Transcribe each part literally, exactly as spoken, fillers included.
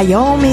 پیام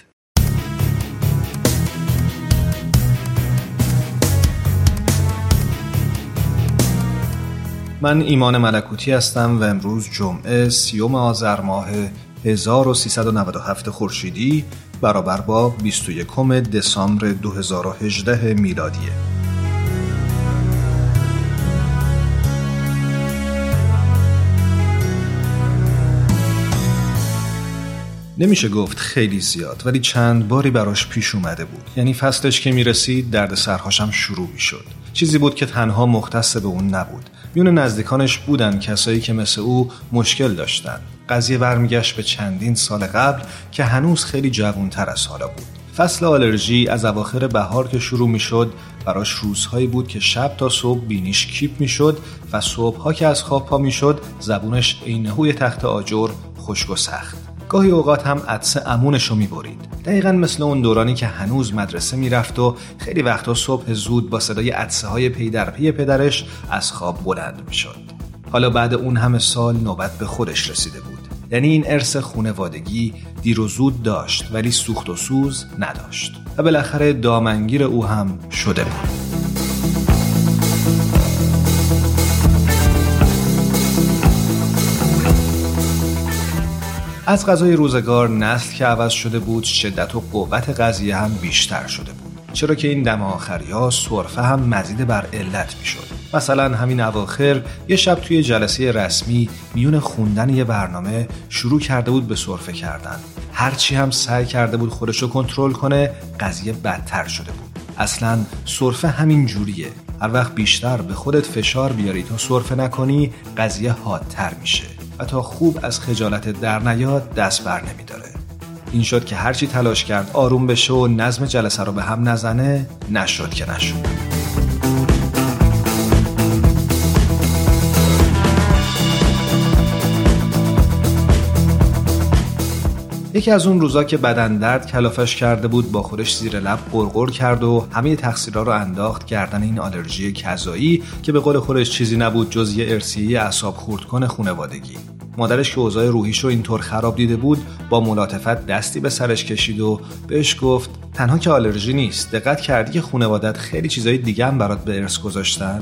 من ایمان ملکوتی هستم و امروز جمعه سیوم آذر ماه هزار و سیصد و نود و هفت خورشیدی برابر با بیست و یکم دسامبر دو هزار و هجده میلادیه. نمیشه گفت خیلی زیاد، ولی چند باری براش پیش اومده بود. یعنی فصلش که میرسید درد سرهاشم شروع میشد. چیزی بود که تنها مختص به اون نبود. میون نزدیکانش بودن کسایی که مثل او مشکل داشتن. قضیه برمیگشت به چندین سال قبل که هنوز خیلی جوانتر از حالا بود. فصل آلرژی از اواخر بهار که شروع میشد براش روزهایی بود که شب تا صبح بینیش کیپ میشد و صبحها که از خواب پا میشد زبونش عینه‌ی تخت آجر خشک و سخت. گاهی اوقات هم عطسه امونشو میبرید. دقیقاً مثل اون دورانی که هنوز مدرسه میرفت و خیلی وقتا صبح زود با صدای عطسه های پی در پی پدرش از خواب بلند میشد. حالا بعد اون همه سال نوبت به خودش رسیده بود. یعنی این ارث خونوادگی دیر و زود داشت، ولی سوخت و سوز نداشت و بالاخره دامنگیر او هم شده بود. از قضای روزگار نسل که عوض شده بود، شدت و قوت قضیه هم بیشتر شده بود، چرا که این دم آخریا سرفه هم مزید بر علت میشد. مثلا همین اواخر یه شب توی جلسه رسمی میون خوندن یه برنامه شروع کرده بود به سرفه کردن. هرچی هم سعی کرده بود خودشو کنترل کنه، قضیه بدتر شده بود. اصلا سرفه همین جوریه، هر وقت بیشتر به خودت فشار بیاری تا سرفه نکنی، قضیه حادتر میشه و تا خوب از خجالت در نیاد دست بر نمیداره. این شد که هرچی تلاش کرد آروم بشه و نظم جلسه رو به هم نزنه، نشد که نشد. یکی از اون روزا که بدن درد کلافش کرده بود، با خودش زیر لب غرغر کرد و همه تقصیرها رو انداخت گردن این آلرژی قضایی که به قول خودش چیزی نبود جز یه ارثیه اعصاب خردکن خانوادگی. مادرش که اوضاع روحیشو اینطور خراب دیده بود، با ملاتفت دستی به سرش کشید و بهش گفت تنها که آلرژی نیست، دقت کردی که خانواده‌ات خیلی چیزای دیگه هم برات به ارث گذاشتن؟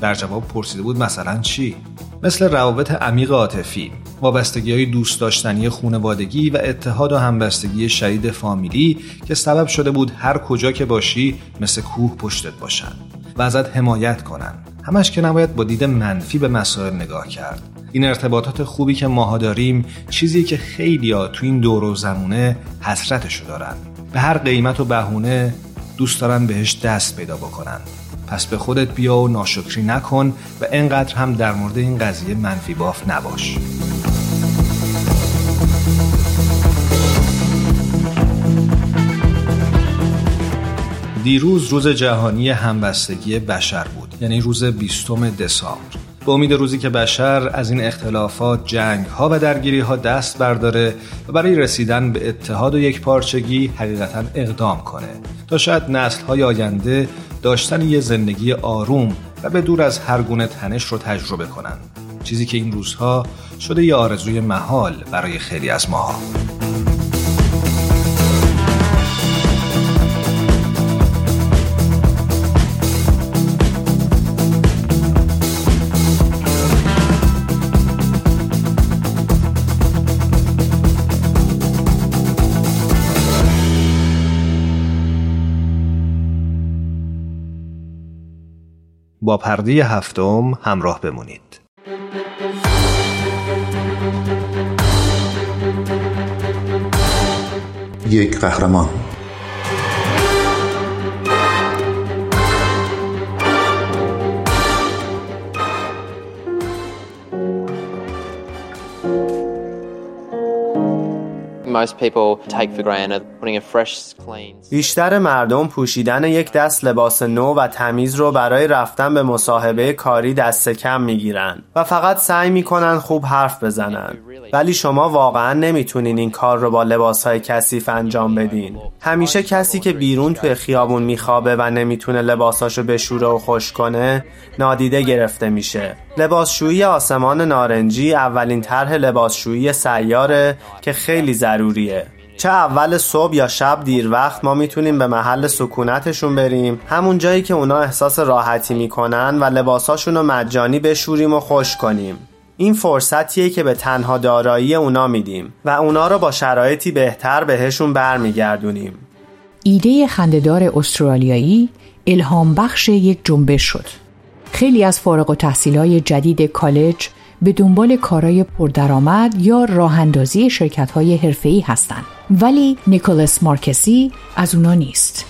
در جواب پرسیده بود مثلا چی؟ مثل روابط عمیق عاطفی، وابستگی‌های دوست داشتنی خانوادگی و اتحاد و همبستگی شدید فامیلی که سبب شده بود هر کجا که باشی مثل کوه پشتت باشن و ازت حمایت کنن. همش که نباید با دید منفی به مسائل نگاه کرد. این ارتباطات خوبی که ماها داریم چیزی که خیلی‌ها تو این دور و زمونه حسرتشو دارن. به هر قیمت و بهونه دوست دارن بهش دست پیدا بکنن. پس به خودت بیا و ناشکری نکن و اینقدر هم در مورد این قضیه منفی باف نباش. دیروز روز جهانی همبستگی بشر بود، یعنی روز بیستم دسامبر. با امید روزی که بشر از این اختلافات، جنگ‌ها و درگیری‌ها دست برداره و برای رسیدن به اتحاد و یکپارچگی حقیقتاً اقدام کنه، تا شاید نسل‌های آینده داشتن یه زندگی آروم و به دور از هر گونه تنش رو تجربه کنن، چیزی که این روزها شده یه آرزوی محال برای خیلی از ماها. با پرده هفتم همراه بمونید. یک قهرمان. بیشتر مردم پوشیدن یک دست لباس نو و تمیز رو برای رفتن به مصاحبه کاری دست کم میگیرن و فقط سعی میکنن خوب حرف بزنن. ولی شما واقعا نمیتونین این کار رو با لباسهای کثیف انجام بدین. همیشه کسی که بیرون توی خیابون میخوابه و نمیتونه لباساشو بشوره و خشک کنه نادیده گرفته میشه. لباسشویی آسمان نارنجی اولین طرح لباسشویی سیاره که خیلی ضروریه. چه اول صبح یا شب دیر وقت ما میتونیم به محل سکونتشون بریم، همون جایی که اونا احساس راحتی میکنن و لباساشون رو مجانی بشوریم و خشک کنیم. این فرصتیه که به تنها دارایی اونا میدیم و اونا رو با شرایطی بهتر بهشون برمیگردونیم. ایده خنده‌دار استرالیایی الهام بخش یک جنبش شد. خیلی از فارغ التحصیلای جدید کالج به دنبال کارهای پردرآمد یا راه‌اندازی شرکت‌های حرفه‌ای هستند، ولی نیکولاس مارکسی از اونا نیست.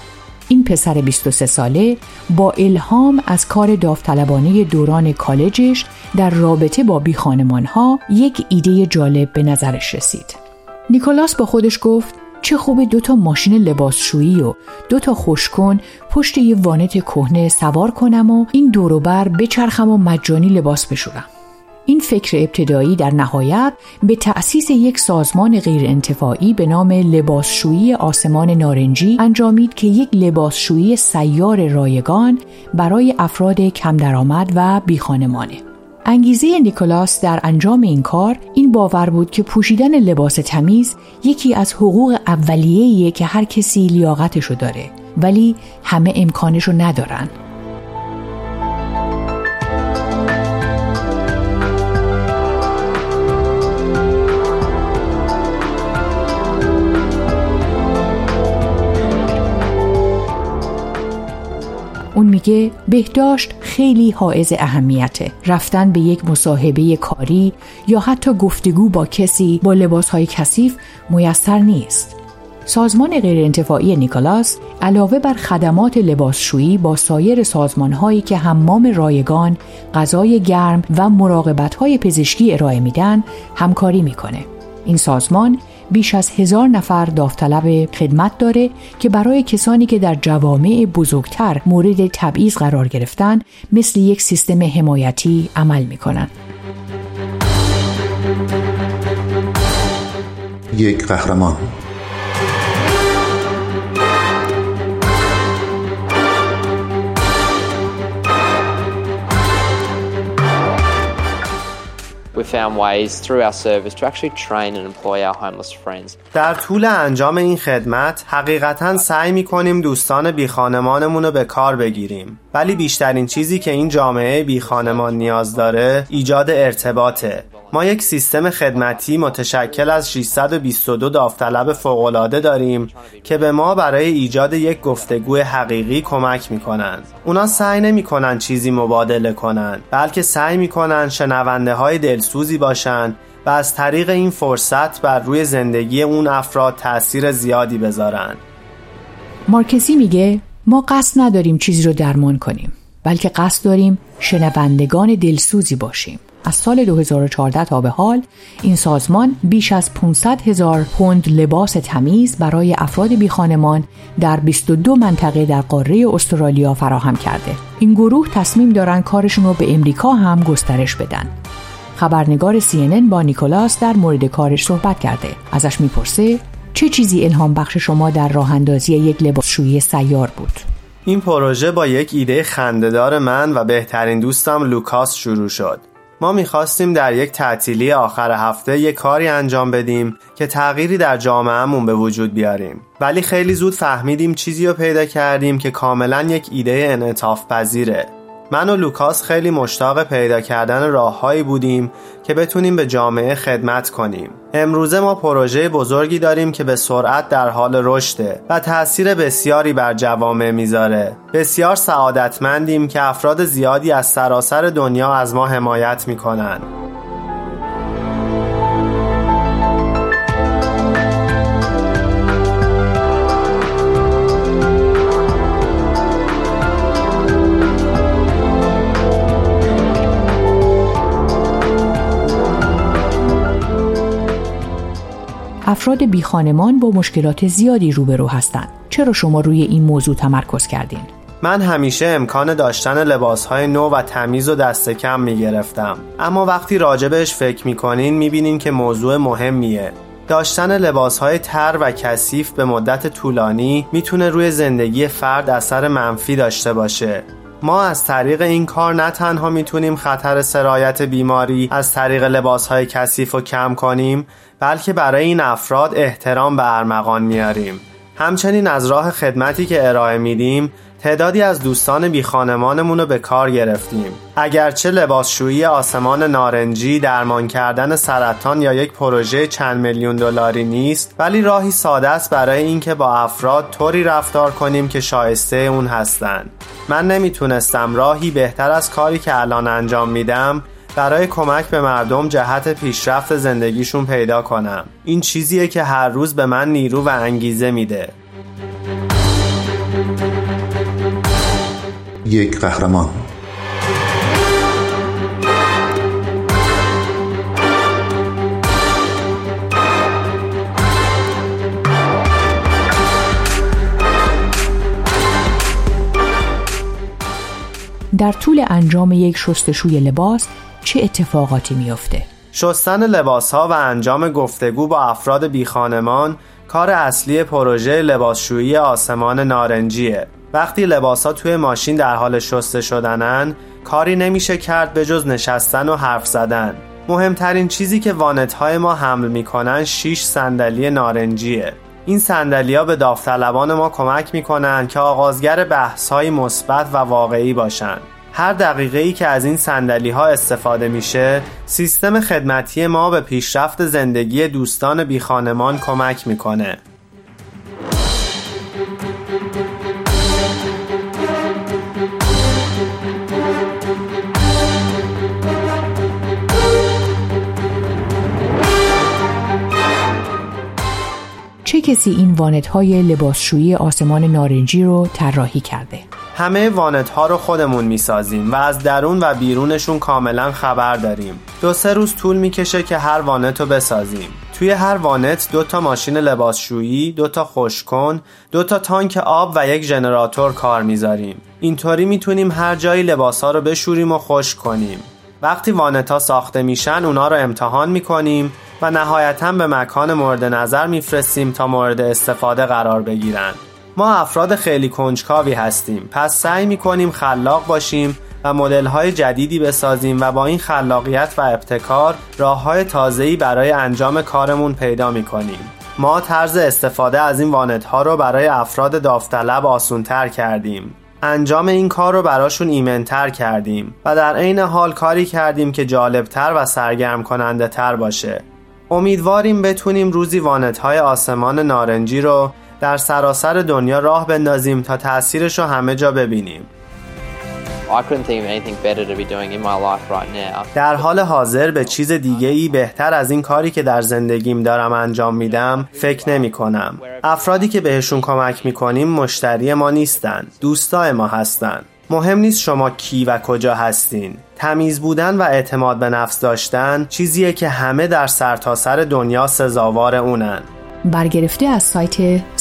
این پسر بیست و سه ساله با الهام از کار داوطلبانه دوران کالجش در رابطه با بیخانمان‌ها یک ایده جالب به نظرش رسید. نیکولاس با خودش گفت چه خوبه دوتا ماشین لباسشویی و دوتا خوشکن پشت یه وانت کهنه سوار کنم و این دور و بر بچرخم و مجانی لباس بشورم. این فکر ابتدایی در نهایت به تأسیس یک سازمان غیرانتفاعی به نام لباسشویی آسمان نارنجی انجامید که یک لباسشویی سیار رایگان برای افراد کم درآمد و بیخانمانه. انگیزه نیکولاس در انجام این کار این باور بود که پوشیدن لباس تمیز یکی از حقوق اولیه‌ایه که هر کسی لیاقتشو داره، ولی همه امکانشو ندارن. اون میگه بهداشت خیلی حائز اهمیته. رفتن به یک مصاحبه کاری یا حتی گفتگو با کسی با لباسهای کثیف میسر نیست. سازمان غیرانتفاعی نیکولاس علاوه بر خدمات لباسشویی با سایر سازمانهایی که حمام رایگان، غذای گرم و مراقبتهای پزشکی ارائه میدن همکاری میکنه. این سازمان بیش از هزار نفر داوطلب خدمت داره که برای کسانی که در جوامع بزرگتر مورد تبعیض قرار گرفتن مثل یک سیستم حمایتی عمل میکنن. یک قهرمان. در طول انجام این خدمت حقیقتاً سعی می‌کنیم دوستان بیخانمانمون رو به کار بگیریم، ولی بیشترین چیزی که این جامعه بیخانمان نیاز داره ایجاد ارتباطه. ما یک سیستم خدمتی متشکل از ششصد و بیست و دو داوطلب فوق‌العاده داریم که به ما برای ایجاد یک گفتگو حقیقی کمک می‌کنند. اونا سعی نمی‌کنن چیزی مبادله کنن، بلکه سعی می‌کنن شنونده‌های دلسوزی باشن و از طریق این فرصت بر روی زندگی اون افراد تأثیر زیادی بذارن. مارکسی میگه ما قصد نداریم چیزی رو درمان کنیم، بلکه قصد داریم شنوندگان دلسوزی باشیم. از سال دو هزار و چهارده تا به حال این سازمان بیش از پانصد هزار پوند لباس تمیز برای افراد بیخانمان در بیست و دو منطقه در قاره استرالیا فراهم کرده. این گروه تصمیم دارن کارشون رو به امریکا هم گسترش بدن. خبرنگار سی ان ان با نیکولاس در مورد کارش صحبت کرده. ازش میپرسه چه چیزی الهام بخش شما در راه اندازی یک لباسشویی سیار بود؟ این پروژه با یک ایده خنده‌دار من و بهترین دوستم لوکاس شروع شد. ما میخواستیم در یک تعطیلی آخر هفته یک کاری انجام بدیم که تغییری در جامعهمون به وجود بیاریم، ولی خیلی زود فهمیدیم چیزی رو پیدا کردیم که کاملا یک ایده انعطاف پذیره. من و لوکاس خیلی مشتاق پیدا کردن راههایی بودیم که بتونیم به جامعه خدمت کنیم. امروزه ما پروژه بزرگی داریم که به سرعت در حال رشده و تأثیر بسیاری بر جوامع میذاره. بسیار سعادتمندیم که افراد زیادی از سراسر دنیا از ما حمایت میکنن. افراد بی خانمان با مشکلات زیادی روبرو هستند. چرا شما روی این موضوع تمرکز کردین؟ من همیشه امکان داشتن لباس‌های نو و تمیز و دست کم می‌گرفتم، اما وقتی راجبش فکر می‌کنین می‌بینین که موضوع مهمیه. داشتن لباس‌های تر و کثیف به مدت طولانی می‌تونه روی زندگی فرد اثر منفی داشته باشه. ما از طریق این کار نه تنها میتونیم خطر سرایت بیماری از طریق لباس‌های کثیف رو کم کنیم، بلکه برای این افراد احترام به ارمغان میاریم. همچنین از راه خدمتی که ارائه میدیم تعدادی از دوستان بی خانمانمون رو به کار گرفتیم. اگرچه لباسشویی آسمان نارنجی درمان کردن سرطان یا یک پروژه چند میلیون دلاری نیست، ولی راهی ساده است برای اینکه با افراد طوری رفتار کنیم که شایسته اون هستن. من نمیتونستم راهی بهتر از کاری که الان انجام میدم برای کمک به مردم جهت پیشرفت زندگیشون پیدا کنم. این چیزیه که هر روز به من نیرو و انگیزه میده. یک قهرمان. در طول انجام یک شستشوی لباس چه اتفاقاتی میفته؟ شستن لباس‌ها و انجام گفتگو با افراد بیخانمان کار اصلی پروژه لباسشویی آسمان نارنجیه. وقتی لباس‌ها توی ماشین در حال شسته شدنن، کاری نمیشه کرد به جز نشستن و حرف زدن. مهمترین چیزی که وانت‌های ما حمل میکنن شیش صندلی نارنجیه. این صندلی‌ها به داوطلبان ما کمک میکنن که آغازگر بحث‌های مثبت و واقعی باشن. هر دقیقه‌ای که از این صندلی‌ها استفاده میشه، سیستم خدمتی ما به پیشرفت زندگی دوستان بیخانمان کمک میکنه. چه کسی این وانت‌های لباسشویی آسمان نارنجی رو طراحی کرده؟ همه وانت‌ها رو خودمون می‌سازیم و از درون و بیرونشون کاملا خبر داریم. دو سه روز طول می‌کشه که هر وانت رو بسازیم. توی هر وانت دو تا ماشین لباسشویی، دو تا خشککن، دو تا تانک آب و یک ژنراتور کار می‌ذاریم. اینطوری می‌تونیم هر جایی لباس‌ها رو بشوریم و خشک کنیم. وقتی وانت‌ها ساخته میشن، اونا رو امتحان می‌کنیم و نهایتاً به مکان مورد نظر میفرستیم تا مورد استفاده قرار بگیرن. ما افراد خیلی کنجکاوی هستیم، پس سعی میکنیم خلاق باشیم و مدل‌های جدیدی بسازیم و با این خلاقیت و ابتکار راه‌های تازه‌ای برای انجام کارمون پیدا میکنیم. ما طرز استفاده از این وانت‌ها رو برای افراد داوطلب آسان‌تر کردیم. انجام این کار رو براشون ایمن‌تر کردیم و در عین حال کاری کردیم که جالب‌تر و سرگرم کننده‌تر باشه. امیدواریم بتونیم روزی وانت‌های آسمان نارنجی رو در سراسر دنیا راه بندازیم تا تأثیرش رو همه جا ببینیم. در حال حاضر به چیز دیگه‌ای بهتر از این کاری که در زندگیم دارم انجام میدم فکر نمی‌کنم. افرادی که بهشون کمک می‌کنیم مشتری ما نیستن، دوستای ما هستن. مهم نیست شما کی و کجا هستین. تمیز بودن و اعتماد به نفس داشتن چیزیه که همه در سرتاسر دنیا سزاوار اونن. برگرفته از سایت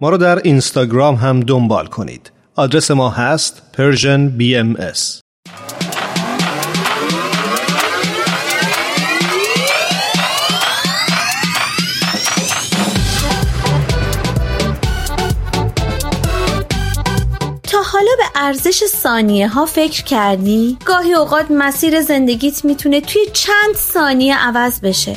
ما رو در اینستاگرام هم دنبال کنید. آدرس ما هست Persian بی ام اس. حالا به ارزش ثانیه ها فکر کردی؟ گاهی اوقات مسیر زندگیت میتونه توی چند ثانیه عوض بشه.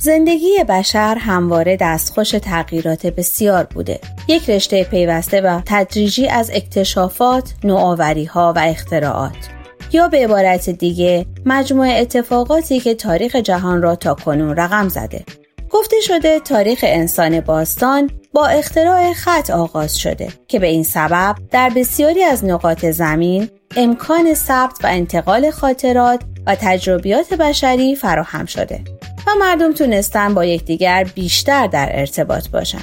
زندگی بشر همواره دستخوش تغییرات بسیار بوده. یک رشته پیوسته و تدریجی از اکتشافات، نوآوری‌ها و اختراعات. یا به عبارت دیگه مجموعه اتفاقاتی که تاریخ جهان را تاکنون رقم زده. گفته شده تاریخ انسان باستان با اختراع خط آغاز شده که به این سبب در بسیاری از نقاط زمین امکان ثبت و انتقال خاطرات و تجربیات بشری فراهم شده و مردم تونستن با یکدیگر بیشتر در ارتباط باشن.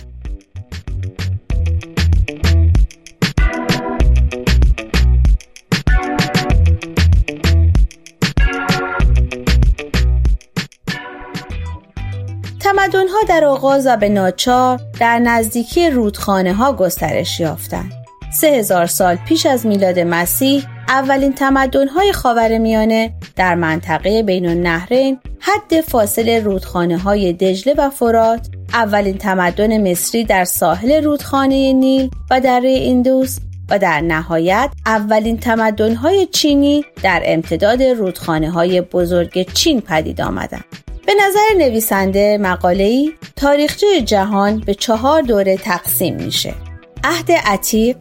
تمدن‌ها در آغاز و به ناچار در نزدیکی رودخانه‌ها گسترش یافتند. سه هزار سال پیش از میلاد مسیح اولین تمدن‌های خاورمیانه در منطقه بین النهرین حد فاصل رودخانه‌های دجله و فرات، اولین تمدن مصری در ساحل رودخانه نیل و دره ایندوس و در نهایت اولین تمدن‌های چینی در امتداد رودخانه‌های بزرگ چین پدید آمدند. به نظر نویسنده مقاله‌ای، تاریخچه جهان به چهار دوره تقسیم میشه: عهد عتیق،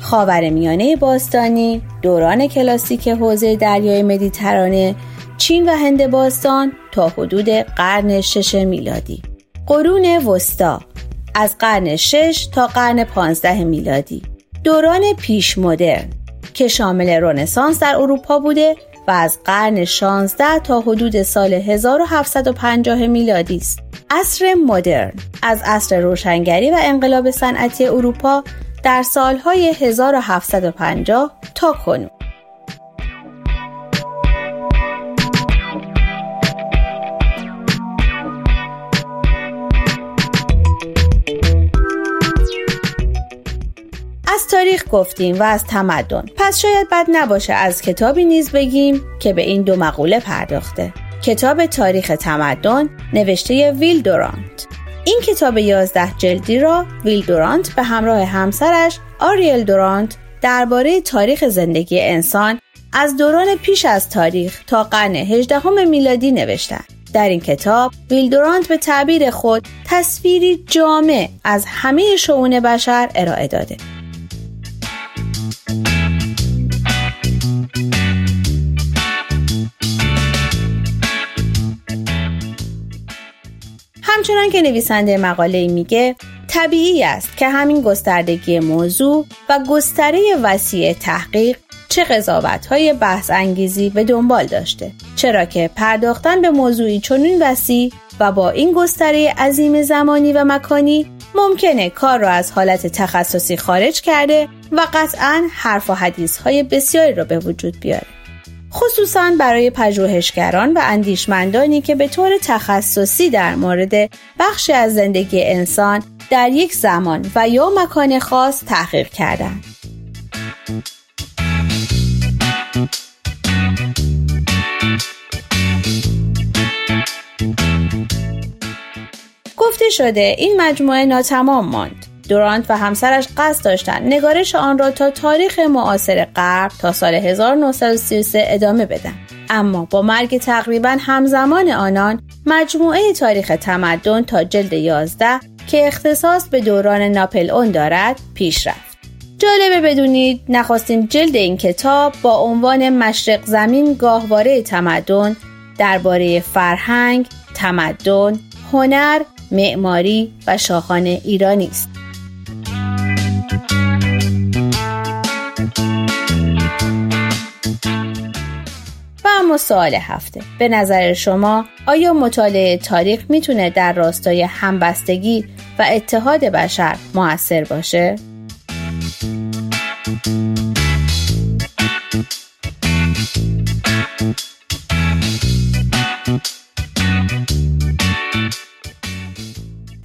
خاورمیانه باستانی، دوران کلاسیک حوزه دریای مدیترانه، چین و هند باستان تا حدود قرن شش میلادی. قرون وسطا از قرن شش تا قرن پانزده میلادی. دوران پیش مدرن که شامل رنسانس در اروپا بوده و از قرن شانزده تا حدود سال هزار و هفتصد و پنجاه میلادی است. عصر مدرن از عصر روشنگری و انقلاب صنعتی اروپا در سالهای هزار و هفتصد و پنجاه تا کنون. از تاریخ گفتیم و از تمدن، پس شاید بد نباشه از کتابی نیز بگیم که به این دو مقوله پرداخته: کتاب تاریخ تمدن نوشته ویل دورانت. این کتاب یازده جلدی را ویل دورانت به همراه همسرش آریل دورانت درباره تاریخ زندگی انسان از دوران پیش از تاریخ تا قرن هجدهم میلادی نوشتند. در این کتاب ویل دورانت به تعبیر خود تصویری جامع از همه شئون بشر ارائه داده. همچنان که نویسنده مقاله میگه، طبیعی است که همین گستردگی موضوع و گستره وسیع تحقیق چه قضاوت‌های بحث انگیزی به دنبال داشته، چرا که پرداختن به موضوعی چنین وسیع و با این گستره عظیم زمانی و مکانی ممکنه کار را از حالت تخصصی خارج کرده و قطعاً حرف و حدیث‌های بسیاری را به وجود بیاره، خصوصاً برای پژوهشگران و اندیشمندانی که به طور تخصصی در مورد بخشی از زندگی انسان در یک زمان و یا مکان خاص تحقیق کردند. گفته شده این مجموعه ناتمام ماند. دورانت و همسرش قصد داشتند نگارش آن را تا تاریخ معاصر غرب تا سال هزار و نهصد و سی و سه ادامه بدن، اما با مرگ تقریباً همزمان آنان، مجموعه تاریخ تمدن تا جلد یازده که اختصاص به دوران ناپلئون دارد پیش رفت. جالبه بدونید نخستین جلد این کتاب با عنوان مشرق زمین گاهواره تمدن درباره فرهنگ، تمدن، هنر، معماری و شاهان ایرانی است. و اما سوال هفته، به نظر شما آیا مطالعه تاریخ میتونه در راستای همبستگی و اتحاد بشر مؤثر باشه؟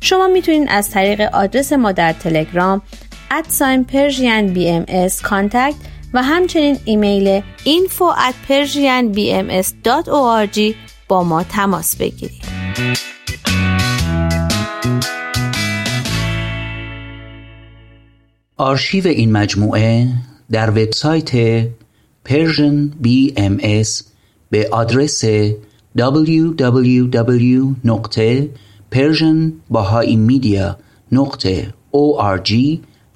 شما میتونید از طریق آدرس ما در تلگرام اَت پرشین بی ام اس کانتکت و همچنین ایمیل اینفو ات پرشین بی ام اس دات او آر جی با ما تماس بگیرید. آرشیو این مجموعه در وبسایت Persian بی ام اس به آدرس دبلیو دبلیو دبلیو دات پرشین بهایی مدیا دات او آر جی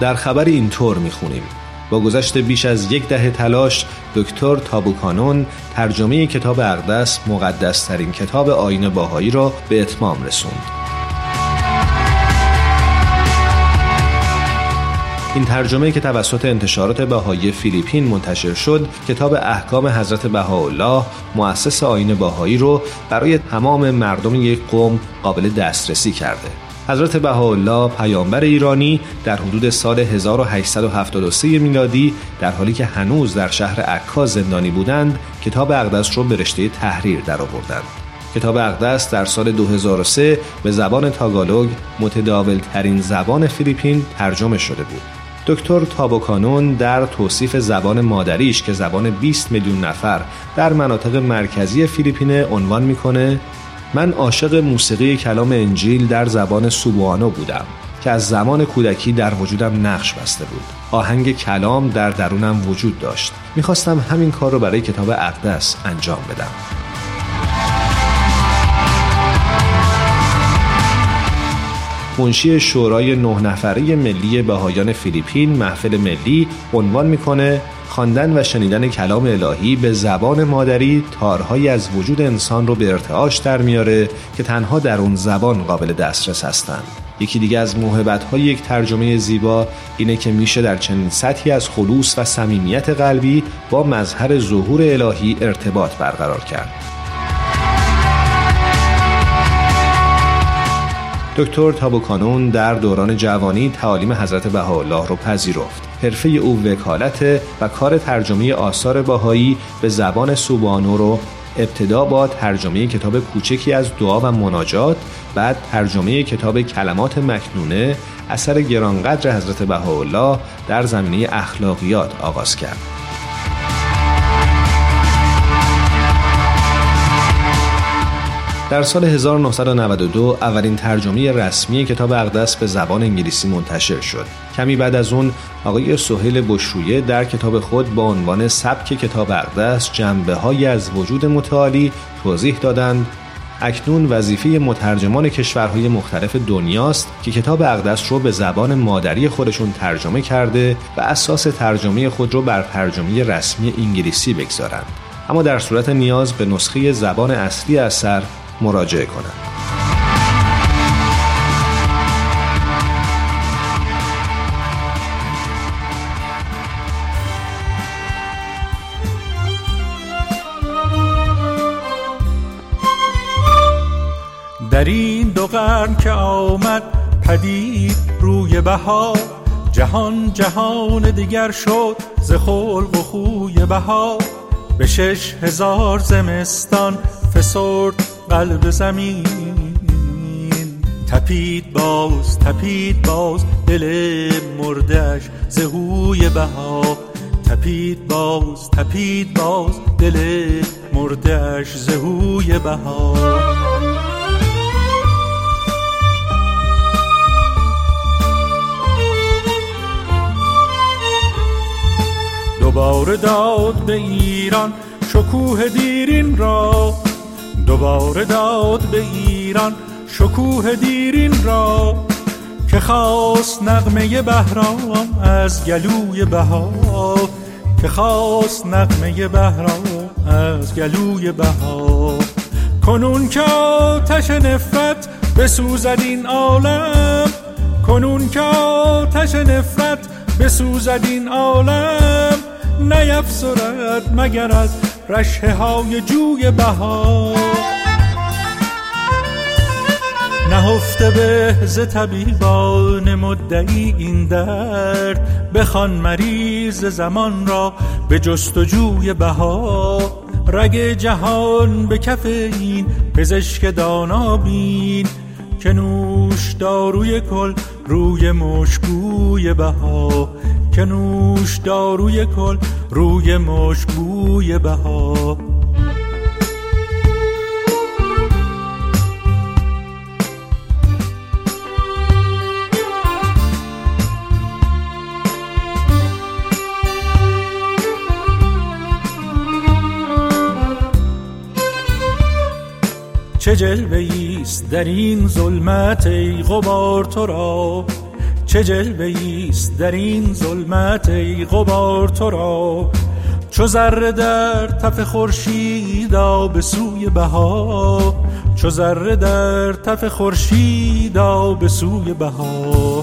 در خبر اینطور میخونیم: با گذشت بیش از یک دهه تلاش، دکتر تابوکانون ترجمه کتاب اقدس، مقدس‌ترین کتاب آیین بهائی را به اتمام رساند. این ترجمه که توسط انتشارات بهائی فیلیپین منتشر شد، کتاب احکام حضرت بهاءالله، مؤسس آیین بهائی را برای تمام مردم یک قوم قابل دسترسی کرده. حضرت بهاءالله پیامبر ایرانی در حدود سال هزار و هشتصد و هفتاد و سه میلادی، در حالی که هنوز در شهر عکا زندانی بودند، کتاب اقدس را به رشته تحریر درآوردند. کتاب اقدس در سال دو هزار و سه به زبان تاگالوگ، متداول ترین زبان فیلیپین، ترجمه شده بود. دکتر تابوکانون در توصیف زبان مادریش که زبان بیست میلیون نفر در مناطق مرکزی فیلیپین عنوان میکنه: من عاشق موسیقی کلام انجیل در زبان سوبوانو بودم که از زمان کودکی در وجودم نقش بسته بود. آهنگ کلام در درونم وجود داشت. میخواستم همین کار رو برای کتاب اقدس انجام بدم. منشی شورای نه نفری ملی بهائیان فیلیپین محفل ملی عنوان میکنه: خواندن و شنیدن کلام الهی به زبان مادری تارهایی از وجود انسان رو به ارتعاش در میاره که تنها در اون زبان قابل دسترس هستند. یکی دیگه از موهبت‌های یک ترجمه زیبا اینه که میشه در چنین سطحی از خلوص و صمیمیت قلبی با مظهر ظهور الهی ارتباط برقرار کرد. دکتر تابوکانون در دوران جوانی تعالیم حضرت بهاءالله را پذیرفت. حرفه او وکالت و کار ترجمه آثار بهایی به زبان سوبانو را ابتدا با ترجمه کتاب کوچکی از دعا و مناجات، بعد ترجمه کتاب کلمات مکنونه، اثر گرانقدر حضرت بهاءالله در زمینه اخلاقیات آغاز کرد. در سال هزار و نهصد و نود و دو اولین ترجمه رسمی کتاب اقدس به زبان انگلیسی منتشر شد. کمی بعد از اون آقای سوهل بشرویه در کتاب خود با عنوان سبک کتاب اقدس جنبه‌هایی از وجود متعالی توضیح دادند. اکنون وظیفه مترجمان کشورهای مختلف دنیاست که کتاب اقدس رو به زبان مادری خودشون ترجمه کرده و اساس ترجمه خود رو بر ترجمه رسمی انگلیسی بگذارند، اما در صورت نیاز به نسخه زبان اصلی اثر مراجعه کنند. در این دو قرن که آمد پدید روی بهار، جهان جهان دیگر شد ز خلق و خوی بهار. به شش هزار زمستان فسرد قلب زمین، تپید باز تپید باز دل مردش ز هوی بهار، تپید باز تپید باز دل مردش ز هوی بهار. دوباره داد به ایران شکوه دیرین را، دوباره داد به ایران شکوه دیرین را، که خواست نغمه بهرام از گلوی بهار، که خواست نغمه بهرام از گلوی بهار. کنون که آتش نفرت بسوزد این عالم، کنون که آتش نفرت بسوزد این عالم، نیفسرد مگر از رشحه های جوی بهار، نهفته به ز طبیبان مدعی این درد، بخوان مریض زمان را به جستجوی بهار، رگ جهان به کف این پزشک دانا بین، که نوش داروی کل روی مشکوی بها، که نوش داروی کل روی مشکوی بها. چه جلوه‌ای است در این ظلمت ای غبار تو را، چه جلوه‌ای است در این ظلمت ای غبار تو را، چو ذره در تف خورشید آب سوی بها، چو ذره در تف خورشید آب سوی بها.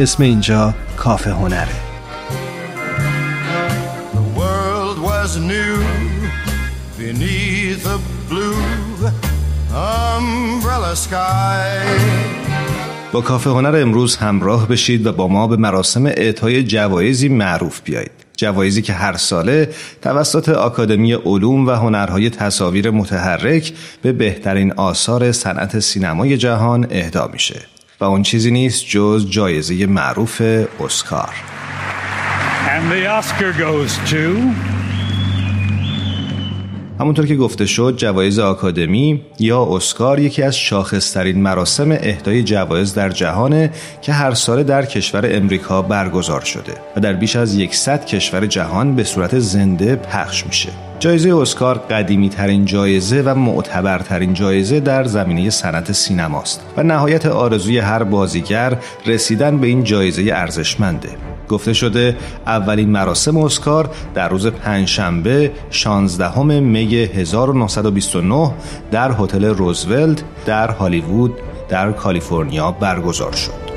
اسم اینجا کافه هنره. The world was new beneath a blue umbrella sky. با کافه هنر امروز همراه بشید و با ما به مراسم اعطای جوایزی معروف بیایید. جوایزی که هر ساله توسط آکادمی علوم و هنرهای تصاویر متحرک به بهترین آثار صنعت سینمای جهان اهدا میشه. و اون چیزی نیست جز جایزه معروف اسکار. And the Oscar goes to... همونطور که گفته شد جوایز آکادمی یا اسکار یکی از شاخصترین مراسم اهدای جوایز در جهانه که هر سال در کشور امریکا برگزار شده و در بیش از صد کشور جهان به صورت زنده پخش میشه. جایزه اسکار قدیمی ترین جایزه و معتبرترین جایزه در زمینه صنعت سینماست و نهایت آرزوی هر بازیگر رسیدن به این جایزه ارزشمنده. گفته شده اولین مراسم اسکار در روز پنجشنبه شانزدهم می هزار و نهصد و بیست و نه در هتل روزولت در هالیوود در کالیفرنیا برگزار شد.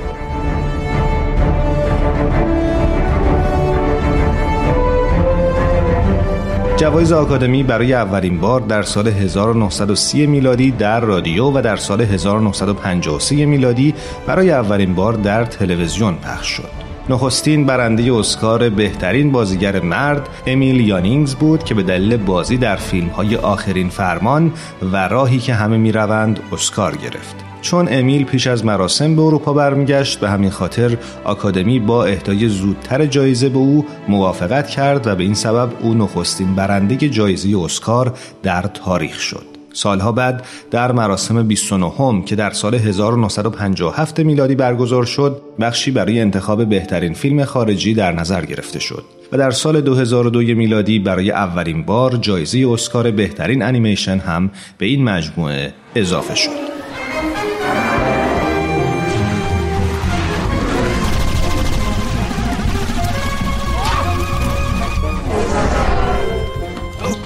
جوایز آکادمی برای اولین بار در سال هزار و نهصد و سی میلادی در رادیو و در سال هزار و نهصد و پنجاه و سه میلادی برای اولین بار در تلویزیون پخش شد. نخستین برنده اسکار بهترین بازیگر مرد امیل یانینگز بود که به دلیل بازی در فیلم‌های آخرین فرمان و راهی که همه می‌روند اسکار گرفت. چون امیل پیش از مراسم به اروپا برمیگشت به همین خاطر آکادمی با اهدای زودتر جایزه به او موافقت کرد و به این سبب او نخستین برنده جایزه اسکار در تاریخ شد. سالها بعد در مراسم بیست و نهم که در سال هزار و نهصد و پنجاه و هفت میلادی برگزار شد بخشی برای انتخاب بهترین فیلم خارجی در نظر گرفته شد و در سال دو هزار و دو میلادی برای اولین بار جایزه اسکار بهترین انیمیشن هم به این مجموعه اضافه شد.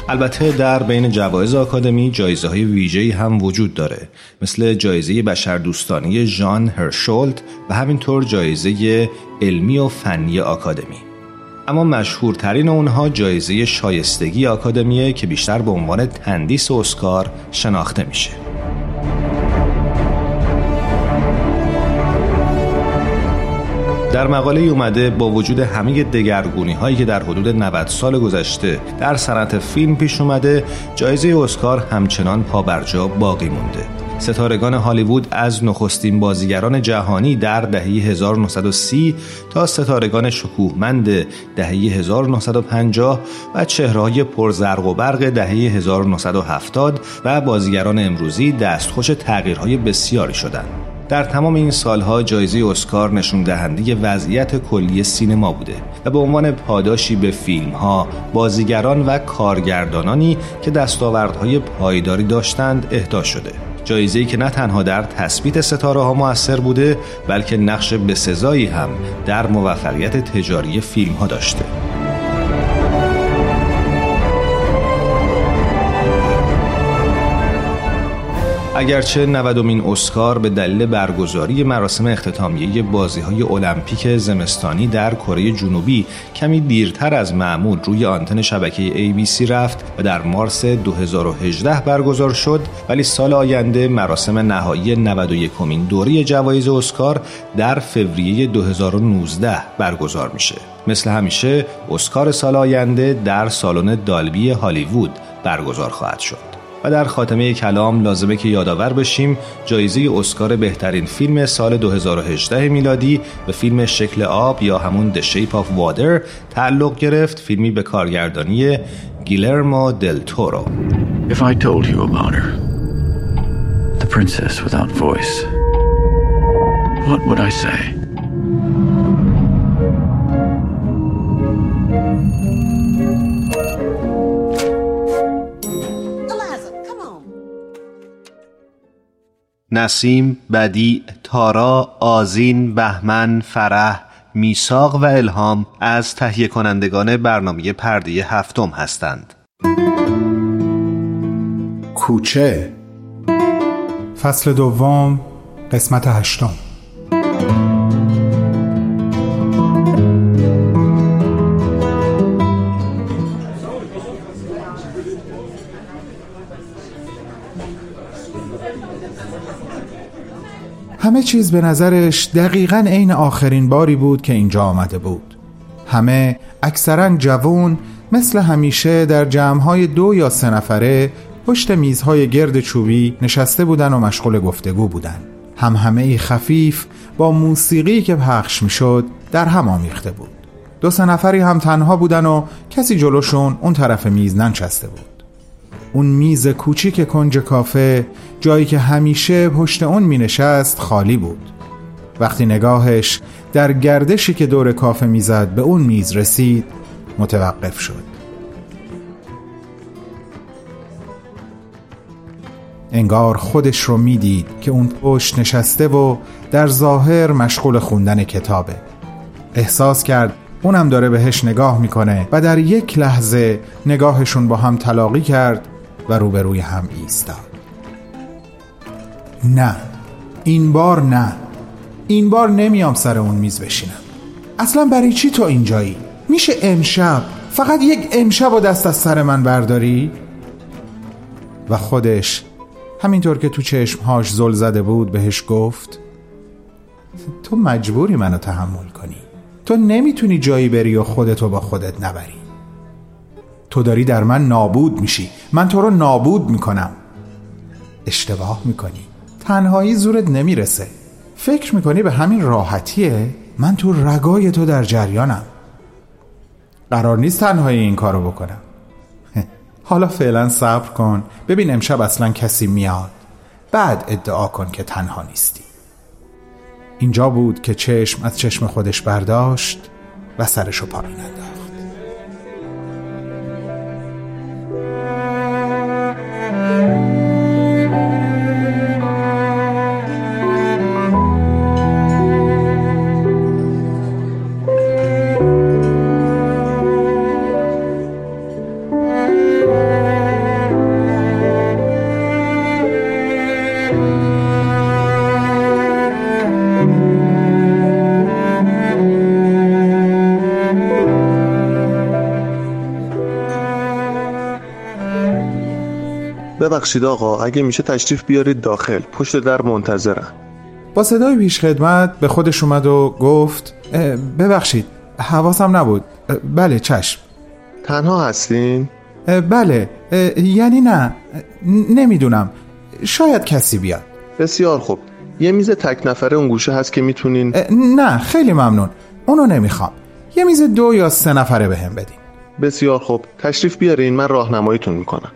البته در بین جوایز آکادمی جایزه‌های ویژه‌ای هم وجود داره، مثل جایزه بشردوستانی جان هرشولت و همینطور جایزه علمی و فنی آکادمی. اما مشهورترین اونها جایزه شایستگی آکادمیه که بیشتر به عنوان تندیس اسکار شناخته میشه. در مقاله اومده با وجود همه دگرگونی هایی که در حدود نود سال گذشته در صنعت فیلم پیش اومده، جایزه اسکار همچنان پابرجا باقی مونده. ستارگان هالیوود از نخستین بازیگران جهانی در دهه هزار و نهصد و سی تا ستارگان شکوهمند دهه هزار و نهصد و پنجاه و چهره‌های پرزرق و برق دهه هزار و نهصد و هفتاد و بازیگران امروزی دستخوش تغییرهای بسیاری شدند. در تمام این سالها جایزه اسکار نشون دهنده وضعیت کلی سینما بوده و به عنوان پاداشی به فیلم‌ها، بازیگران و کارگردانانی که دستاوردهای پایداری داشتند اهدا شده. جایزه‌ای که نه تنها در تثبیت ستاره‌ها مؤثر بوده، بلکه نقش بسزایی هم در موفقیت تجاری فیلم‌ها داشته. اگرچه نودمین اسکار به دلیل برگزاری مراسم اختتامیه بازی‌های المپیک زمستانی در کره جنوبی کمی دیرتر از معمول روی آنتن شبکه ای بی سی رفت و در مارس دو هزار و هجده برگزار شد، ولی سال آینده مراسم نهایی نود و یکمین دوره جوایز اسکار در فوریه دو هزار و نوزده برگزار میشه. مثل همیشه اسکار سال آینده در سالن دالبی هالیوود برگزار خواهد شد. و در خاتمه کلام لازمه که یادآور بشیم جایزه اسکار بهترین فیلم سال دو هزار و هجده میلادی به فیلم شکل آب یا همون The Shape of Water تعلق گرفت، فیلمی به کارگردانی گیلرمو دل تورو. If I told you about her, the princess without voice, what would I say? نسیم، بدیع، تارا، آذین، بهمن، فرح، میثاق و الهام از تهیه کنندگان برنامه پرده هفتم هستند. کوچه فصل دوم قسمت هشتم. همه چیز به نظرش دقیقاً عین آخرین باری بود که اینجا آمده بود. همه اکثراً جوان، مثل همیشه در جمع‌های دو یا سه نفره پشت میزهای گرد چوبی نشسته بودن و مشغول گفتگو بودن. هم همه ای خفیف با موسیقی که پخش می‌شد در هم آمیخته بود. دو سه نفری هم تنها بودن و کسی جلوشون اون طرف میز ننشسته بود. اون میز کوچیک کنج کافه، جایی که همیشه پشت اون می نشست، خالی بود. وقتی نگاهش در گردشی که دور کافه می زد به اون میز رسید، متوقف شد. انگار خودش رو می دید که اون پشت نشسته و در ظاهر مشغول خوندن کتابه. احساس کرد اونم داره بهش نگاه می کنه و در یک لحظه نگاهشون با هم تلاقی کرد و روبروی هم ایستاد. نه، این بار نه، این بار نمیام سر اون میز بشینم. اصلا برای چی تو اینجایی؟ میشه امشب، فقط یک امشب و دست از سر من برداری؟ و خودش همینطور که تو چشمهاش زل زده بود بهش گفت تو مجبوری منو تحمل کنی، تو نمیتونی جایی بری و خودتو با خودت نبری. تو داری در من نابود میشی، من تو رو نابود میکنم. اشتباه میکنی، تنهایی زورت نمیرسه. فکر میکنی به همین راحتیه؟ من تو رگای تو در جریانم. قرار نیست تنهایی این کارو بکنم. حالا فعلا صبر کن ببین امشب اصلا کسی میاد، بعد ادعا کن که تنها نیستی. اینجا بود که چشم از چشم خودش برداشت و سرشو پایین انداخت. ببخشید آقا، اگه میشه تشریف بیارید داخل، پشت در منتظرن. با صدای پیش خدمت به خودش اومد و گفت ببخشید حواسم نبود. بله چشم. تنها هستین؟ بله، یعنی نه، نمیدونم، شاید کسی بیاد. بسیار خوب، یه میز تک نفره اون گوشه هست که میتونین؟ نه خیلی ممنون، اونو نمیخوام، یه میز دو یا سه نفره به هم بدین. بسیار خوب، تشریف بیارین، من راهنماییتون میکنم.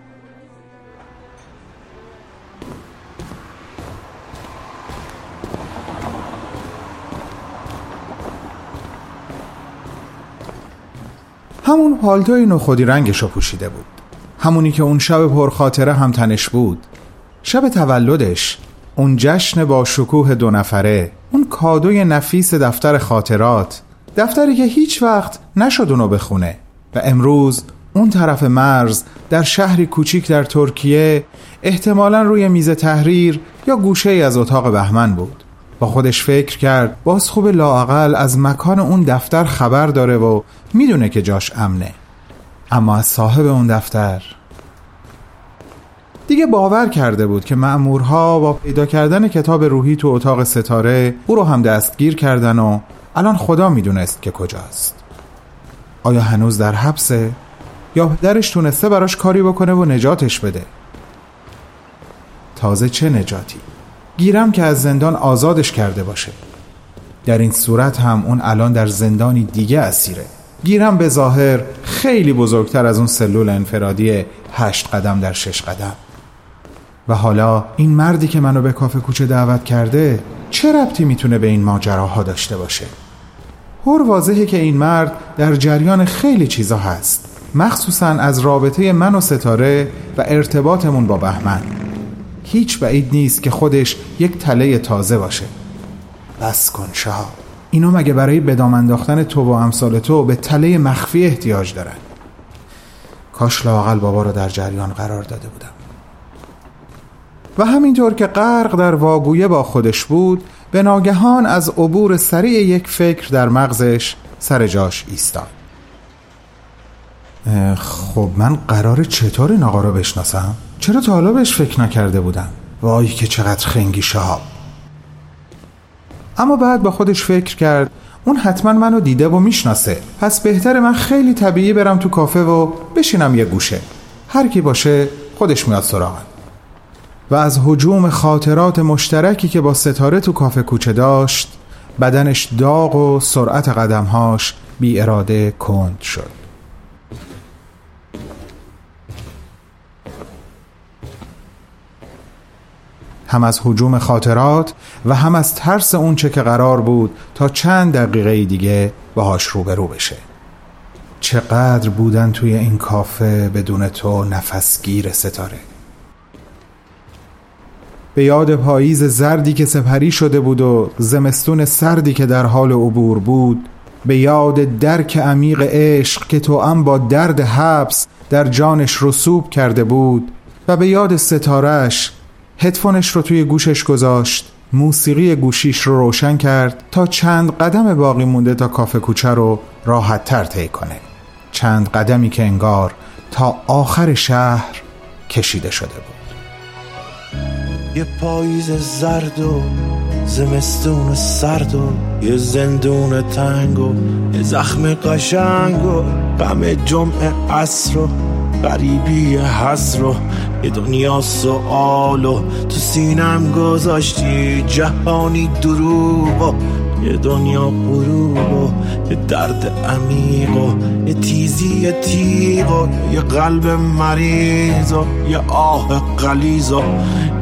همون پالتوی نخودی رنگشو پوشیده بود، همونی که اون شب پرخاطره هم تنش بود، شب تولدش، اون جشن با شکوه دو نفره، اون کادوی نفیس دفتر خاطرات، دفتری که هیچ وقت نشد اونو بخونه و امروز اون طرف مرز در شهری کوچیک در ترکیه احتمالاً روی میز تحریر یا گوشه ای از اتاق بهمن بود. با خودش فکر کرد باز خوب لااقل از مکان اون دفتر خبر داره و میدونه که جاش امنه، اما از صاحب اون دفتر دیگه باور کرده بود که مأمورها با پیدا کردن کتاب روحی تو اتاق ستاره او رو هم دستگیر کردن و الان خدا میدونست که کجاست. آیا هنوز در حبسه؟ یا پدرش تونسته براش کاری بکنه و نجاتش بده؟ تازه چه نجاتی؟ گیرم که از زندان آزادش کرده باشه. در این صورت هم اون الان در زندانی دیگه اسیره. گیرم به ظاهر خیلی بزرگتر از اون سلول انفرادی هشت قدم در شش قدم. و حالا این مردی که منو به کافه کوچه دعوت کرده چه ربطی میتونه به این ماجراها داشته باشه؟ هر واضحه که این مرد در جریان خیلی چیزا هست، مخصوصاً از رابطه من و ستاره و ارتباطمون با بهمن. هیچ بعید نیست که خودش یک تله تازه باشه. بس کن شهاب، اینا مگه برای بدام انداختن تو و امثال تو به تله مخفی احتیاج دارن؟ کاش لااقل بابا رو در جریان قرار داده بودم. و همینطور که غرق در واگویه با خودش بود، به ناگهان از عبور سریع یک فکر در مغزش سر جاش ایستاد. خب من قراره چطور این آقا رو بشناسم؟ چرا تا حالا بهش فکر نکرده بودم؟ وای که چقدر خنگی شهاب. اما بعد با خودش فکر کرد اون حتما منو دیده و میشناسه، پس بهتره من خیلی طبیعی برم تو کافه و بشینم یه گوشه، هر کی باشه خودش میاد سراغم. و از هجوم خاطرات مشترکی که با ستاره تو کافه کوچه داشت، بدنش داغ و سرعت قدمهاش بی اراده کند شد. هم از هجوم خاطرات و هم از ترس اون چه که قرار بود تا چند دقیقه دیگه باهاش روبرو بشه. چقدر بودن توی این کافه بدون تو نفسگیر ستاره. به یاد پاییز زردی که سپری شده بود و زمستون سردی که در حال عبور بود، به یاد درک عمیق عشق که توأم با درد حبس در جانش رسوب کرده بود و به یاد ستارهش. هدفونش رو توی گوشش گذاشت، موسیقی گوشیش رو روشن کرد تا چند قدم باقی مونده تا کافه کوچه رو راحت تر طی کنه. چند قدمی که انگار تا آخر شهر کشیده شده بود. یه پاییز زرد و زمستون سرد و یه زندون تنگ و یه زخم قشنگ و غم جمعه عصر و غریبی حسر و یه دنیا سؤال و تو سینم گذاشتی جهانی دروب و یه دنیا غروب و یه درد عمیق و یه تیزی یه تیغ و یه قلب مریض و یه آه غلیظ و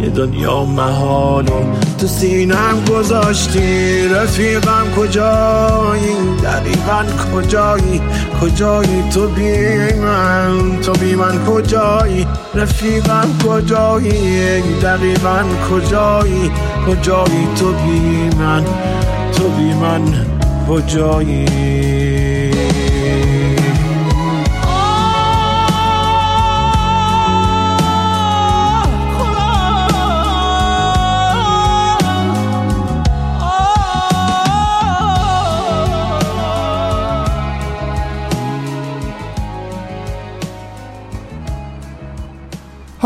یه دنیا محال و تو سینم گذاشتی. رفیقم کجایی؟ دقیقا کجایی؟ کجایی تو بی من؟ تو بی من کجایی؟ رفیقم کجایی؟ دقیقا کجایی؟ کجایی تو بی من؟ تو بی من کجایی؟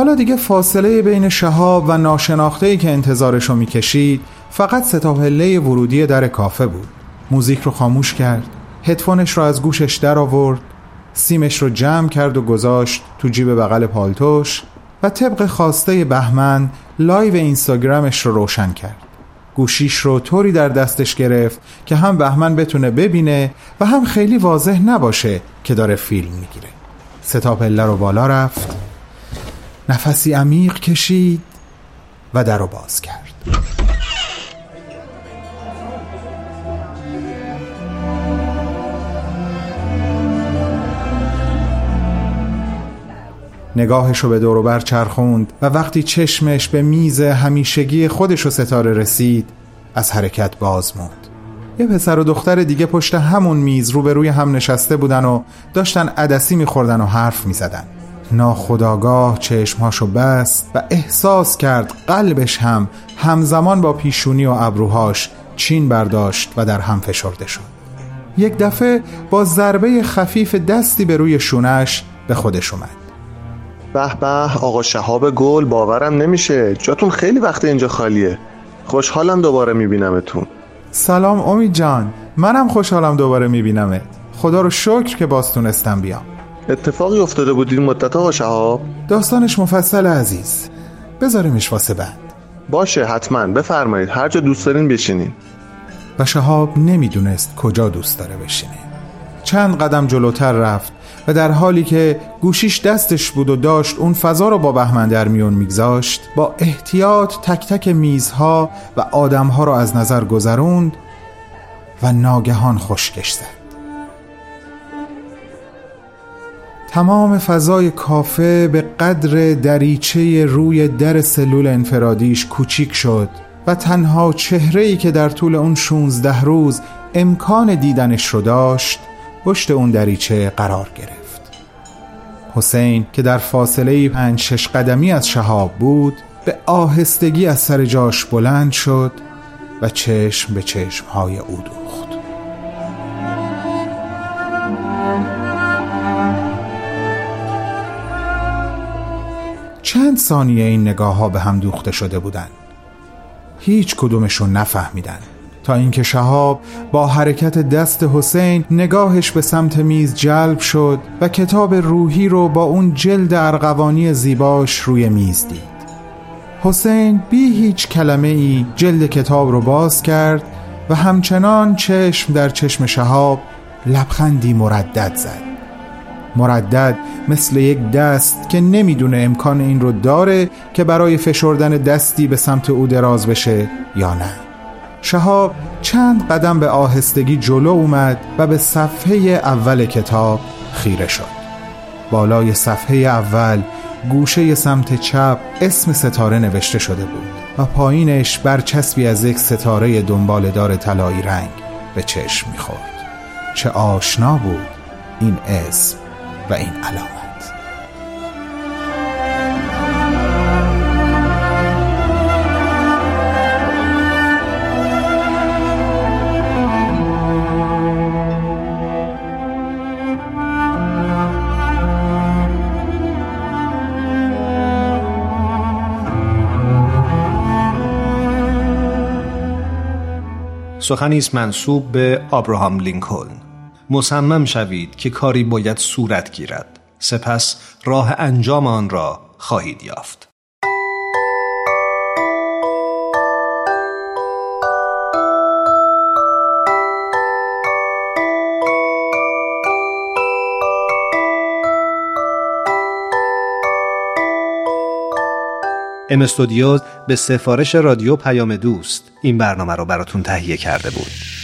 حالا دیگه فاصله بین شهاب و ناشناخته‌ای که انتظارشو میکشید فقط سه تا پله ورودی در کافه بود. موزیک رو خاموش کرد، هدفونش رو از گوشش در آورد، سیمش رو جمع کرد و گذاشت تو جیب بغل پالتوش و طبق خواسته بهمن لایو اینستاگرامش رو روشن کرد. گوشیش رو طوری در دستش گرفت که هم بهمن بتونه ببینه و هم خیلی واضح نباشه که داره فیلم میگیره. سه تا پله رو بالا رفت، نفسی عمیق کشید و در رو باز کرد. نگاهش رو به دور و بر چرخوند و وقتی چشمش به میز همیشگی خودش و ستاره رسید از حرکت باز موند. یه پسر و دختر دیگه پشت همون میز روبروی هم نشسته بودن و داشتن عدسی میخوردن و حرف میزدن. ناخودآگاه چشمهاشو بست و احساس کرد قلبش هم همزمان با پیشونی و ابروهاش چین برداشت و در هم فشرده شد. یک دفعه با ضربه خفیف دستی به روی شونش به خودش اومد. به به آقا شهاب گل، باورم نمیشه، جاتون خیلی وقت اینجا خالیه، خوشحالم دوباره میبینمتون. سلام امید جان، منم خوشحالم دوباره میبینمت، خدا رو شکر که باز تونستم بیام. اتفاقی افتاده بود این مدت آقا شهاب؟ داستانش مفصل عزیز، بذاریمش واسه بعد. باشه حتما، بفرمایید هر جا دوست دارین بشینین. و شهاب نمیدونست کجا دوست داره بشینه. چند قدم جلوتر رفت و در حالی که گوشیش دستش بود و داشت اون فضا رو با بهمن در میون میگذاشت، با احتیاط تک تک میزها و آدمها رو از نظر گذروند و ناگهان خشکش زد. تمام فضای کافه به قدر دریچه روی در سلول انفرادیش کوچیک شد و تنها چهره‌ای که در طول اون شانزده روز امکان دیدنش رو داشت پشت اون دریچه قرار گرفت. حسین که در فاصله پنج شش قدمی از شهاب بود به آهستگی از سر جاش بلند شد و چشم به چشمهای او دوخت. چند ثانیه این نگاه ها به هم دوخته شده بودن، هیچ کدومشون نفهمیدن تا اینکه شهاب با حرکت دست حسین نگاهش به سمت میز جلب شد و کتاب روحی رو با اون جلد ارغوانی زیباش روی میز دید. حسین بی هیچ کلمه ای جلد کتاب رو باز کرد و همچنان چشم در چشم شهاب لبخندی مردد زد. مردد مثل یک دست که نمیدونه امکان این رو داره که برای فشردن دستی به سمت او دراز بشه یا نه. شهاب چند قدم به آهستگی جلو اومد و به صفحه اول کتاب خیره شد. بالای صفحه اول گوشه سمت چپ اسم ستاره نوشته شده بود و پایینش برچسبی از یک ستاره دنبالدار طلایی رنگ به چشم می‌خورد. چه آشنا بود این اسم و این علامت. سخنی است منسوب به آبراهام لینکلن. مصمم شوید که کاری باید صورت گیرد، سپس راه انجام آن را خواهید یافت. ام استودیوز به سفارش رادیو پیام دوست این برنامه رو براتون تهیه کرده بود.